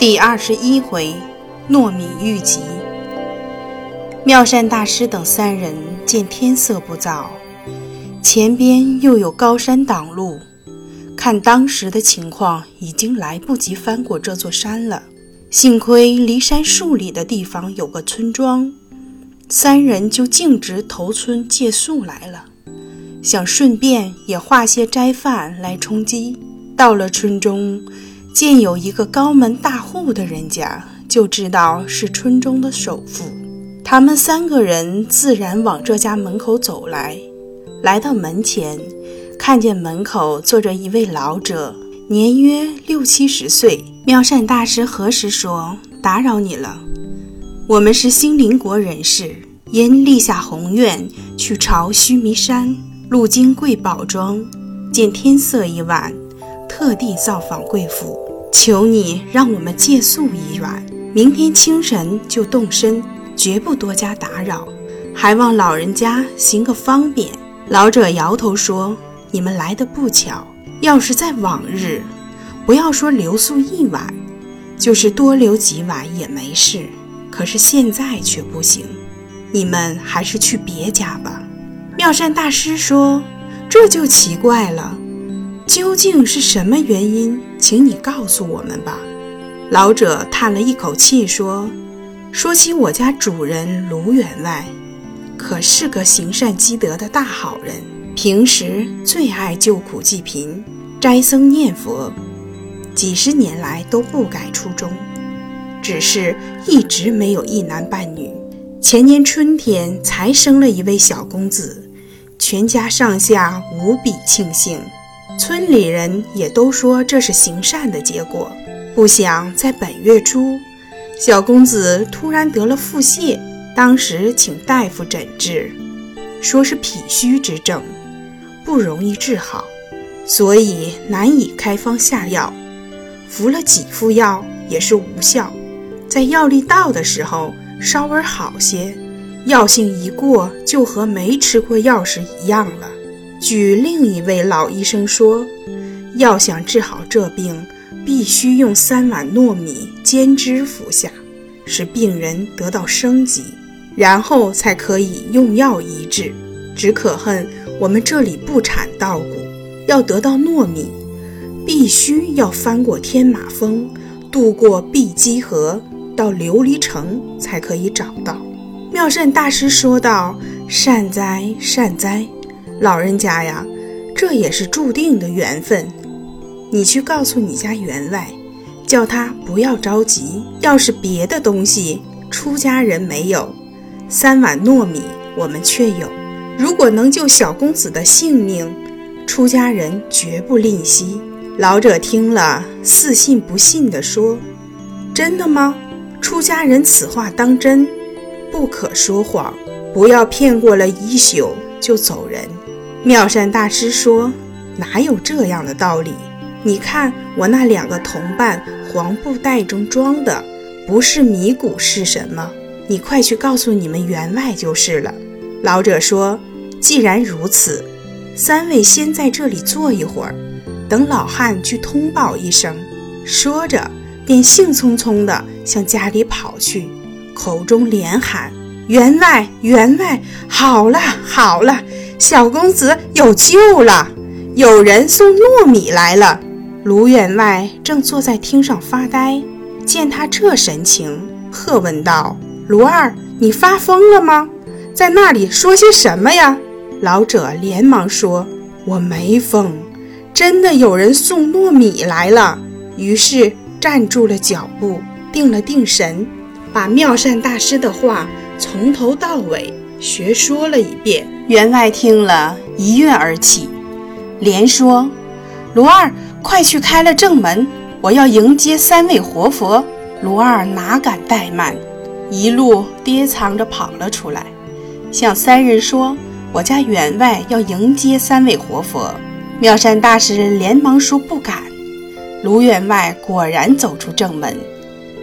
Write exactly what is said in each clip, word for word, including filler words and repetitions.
第二十一回，糯米遇疾。妙善大师等三人见天色不早，前边又有高山挡路，看当时的情况已经来不及翻过这座山了。幸亏离山数里的地方有个村庄，三人就径直投村借宿来了，想顺便也化些斋饭来充饥。到了村中，见有一个高门大户的人家，就知道是村中的首富。他们三个人自然往这家门口走来，来到门前，看见门口坐着一位老者，年约六七十岁。妙善大师何时说：“打扰你了，我们是兴林国人士，因立下宏愿，去朝须弥山，路经贵宝庄，见天色已晚，特地造访贵府，求你让我们借宿一晚，明天清晨就动身，绝不多加打扰，还望老人家行个方便。”老者摇头说：“你们来得不巧，要是在往日，不要说留宿一晚，就是多留几晚也没事，可是现在却不行，你们还是去别家吧。”妙善大师说：“这就奇怪了，究竟是什么原因，请你告诉我们吧。”老者叹了一口气说：“说起我家主人卢员外，可是个行善积德的大好人，平时最爱救苦济贫，斋僧念佛，几十年来都不改初衷，只是一直没有一男半女。前年春天才生了一位小公子，全家上下无比庆幸，村里人也都说这是行善的结果。不想在本月初，小公子突然得了腹泻，当时请大夫诊治，说是脾虚之症，不容易治好，所以难以开方下药。服了几副药也是无效，在药力到的时候稍微好些，药性一过就和没吃过药时一样了。据另一位老医生说，要想治好这病，必须用三碗糯米煎汁服下，使病人得到生机，然后才可以用药医治。只可恨我们这里不产稻谷，要得到糯米，必须要翻过天马峰，渡过碧鸡河，到琉璃城才可以找到。”妙善大师说道：“善哉善哉，老人家呀，这也是注定的缘分。你去告诉你家员外，叫他不要着急，要是别的东西出家人没有，三碗糯米我们却有，如果能救小公子的性命，出家人绝不吝惜。”老者听了，似信不信地说：“真的吗？出家人此话当真，不可说谎，不要骗过了一宿就走人。”妙善大师说：“哪有这样的道理？你看我那两个同伴黄布袋中装的不是米谷是什么？你快去告诉你们员外就是了。”老者说：“既然如此，三位先在这里坐一会儿，等老汉去通报一声。”说着便兴匆匆地向家里跑去，口中连喊：“员外员外，好了好了，小公子有救了，有人送糯米来了。”卢员外正坐在厅上发呆，见他这神情，喝问道：“卢二，你发疯了吗？在那里说些什么呀？”老者连忙说：“我没疯，真的有人送糯米来了。”于是站住了脚步，定了定神，把妙善大师的话从头到尾学说了一遍。员外听了一跃而起，连说：“卢二，快去开了正门，我要迎接三位活佛。”卢二哪敢怠慢，一路跌藏着跑了出来，向三人说：“我家员外要迎接三位活佛。”妙善大师连忙说：“不敢。”卢员外果然走出正门，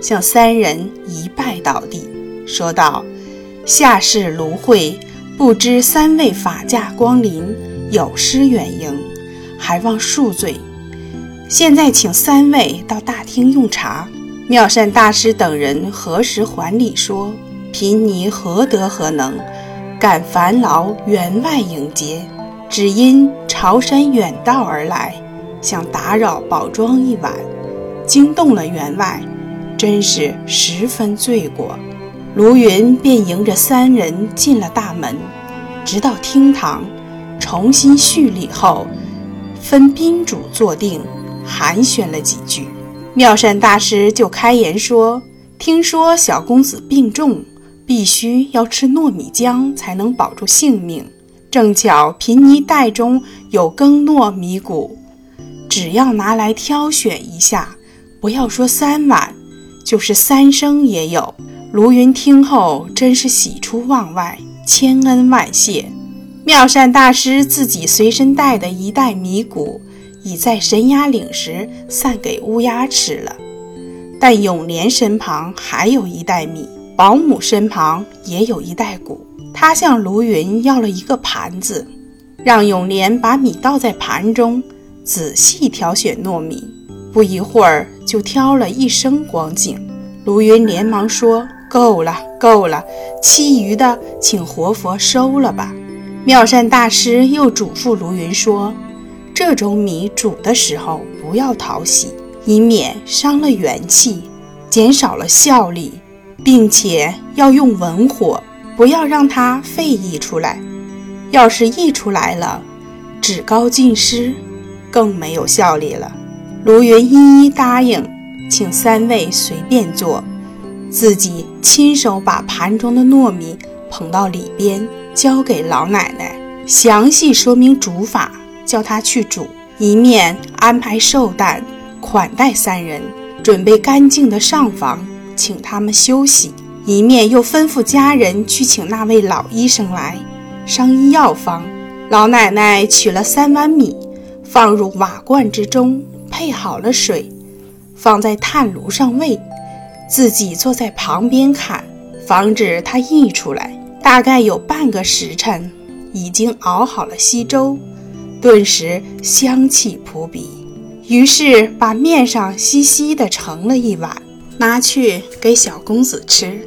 向三人一拜倒地，说道：“下士卢慧，不知三位法驾光临，有失远迎，还望恕罪。现在请三位到大厅用茶。”妙善大师等人何时还礼说：“贫尼何德何能，敢烦劳员外迎接？只因朝山远道而来，想打扰宝庄一晚，惊动了员外，真是十分罪过。”卢云便迎着三人进了大门，直到厅堂，重新叙礼后，分宾主坐定，寒暄了几句。妙善大师就开言说：“听说小公子病重，必须要吃糯米浆才能保住性命。正巧贫尼袋中有羹糯米谷，只要拿来挑选一下，不要说三碗，就是三升也有。”卢云听后真是喜出望外，千恩万谢。妙善大师自己随身带的一袋米谷，已在神鸦岭时散给乌鸦吃了，但永莲身旁还有一袋米，保姆身旁也有一袋谷。他向卢云要了一个盘子，让永莲把米倒在盘中，仔细挑选糯米。不一会儿就挑了一升光景。卢云连忙说：“够了够了，其余的请活佛收了吧。”妙善大师又嘱咐卢云说：“这种米煮的时候不要淘洗，以免伤了元气，减少了效力，并且要用文火，不要让它沸溢出来。要是溢出来了，趾高尽失，更没有效力了。”卢云一一答应，请三位随便坐，自己亲手把盘中的糯米捧到里边，交给老奶奶，详细说明煮法，叫她去煮。一面安排寿诞款待三人，准备干净的上房请他们休息，一面又吩咐家人去请那位老医生来商医药方。老奶奶取了三碗米，放入瓦罐之中，配好了水，放在炭炉上煨，自己坐在旁边看，防止它溢出来。大概有半个时辰，已经熬好了稀粥，顿时香气扑鼻。于是把面上稀稀的盛了一碗，拿去给小公子吃。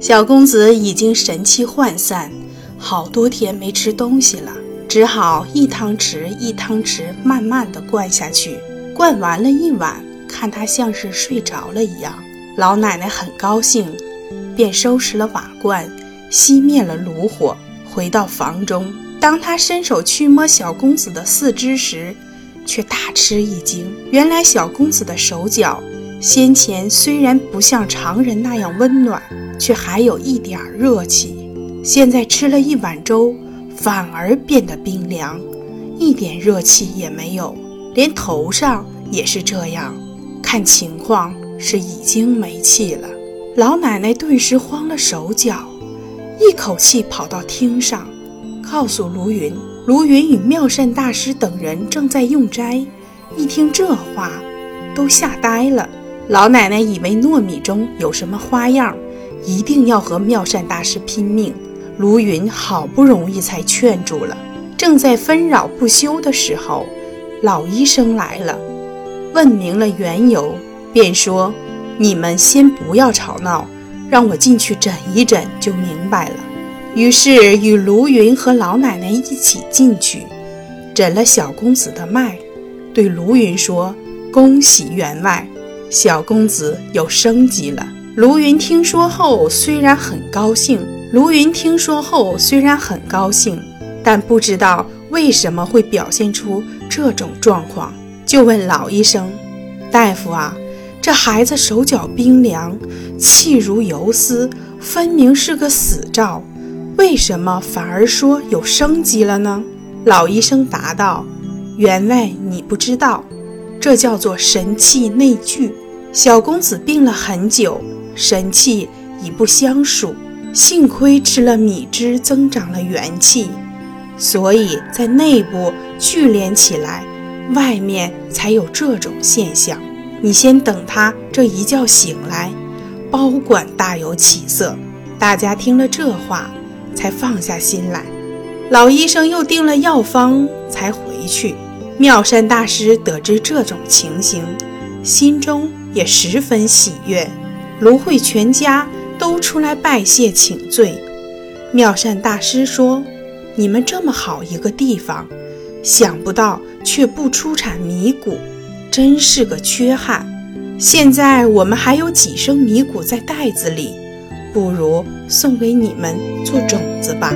小公子已经神气涣散，好多天没吃东西了，只好一汤匙一汤匙慢慢地灌下去。灌完了一碗，看他像是睡着了一样，老奶奶很高兴，便收拾了瓦罐，熄灭了炉火，回到房中。当他伸手去摸小公子的四肢时，却大吃一惊，原来小公子的手脚先前虽然不像常人那样温暖，却还有一点热气，现在吃了一碗粥，反而变得冰凉，一点热气也没有，连头上也是这样，看情况是已经没气了。老奶奶顿时慌了手脚，一口气跑到厅上，告诉卢云。卢云与妙善大师等人正在用斋，一听这话都吓呆了。老奶奶以为糯米中有什么花样，一定要和妙善大师拼命。卢云好不容易才劝住了。正在纷扰不休的时候，老医生来了，问明了缘由，便说：“你们先不要吵闹，让我进去诊一诊就明白了。”于是与卢云和老奶奶一起进去，诊了小公子的脉，对卢云说：“恭喜员外，小公子有生机了。”卢云听说后虽然很高兴，卢云听说后虽然很高兴，但不知道为什么会表现出这种状况，就问老医生：“大夫啊，这孩子手脚冰凉，气如游丝，分明是个死兆，为什么反而说有生机了呢？”老医生答道：“员外你不知道，这叫做神气内聚。小公子病了很久，神气已不相属，幸亏吃了米汁增长了元气，所以在内部聚敛起来，外面才有这种现象。你先等他这一觉醒来，包管大有起色。”大家听了这话才放下心来。老医生又定了药方才回去。妙善大师得知这种情形，心中也十分喜悦。芦荟全家都出来拜谢请罪。妙善大师说，你们这么好一个地方，想不到却不出产米谷，真是个缺憾。现在我们还有几升米谷在袋子里，不如送给你们做种子吧。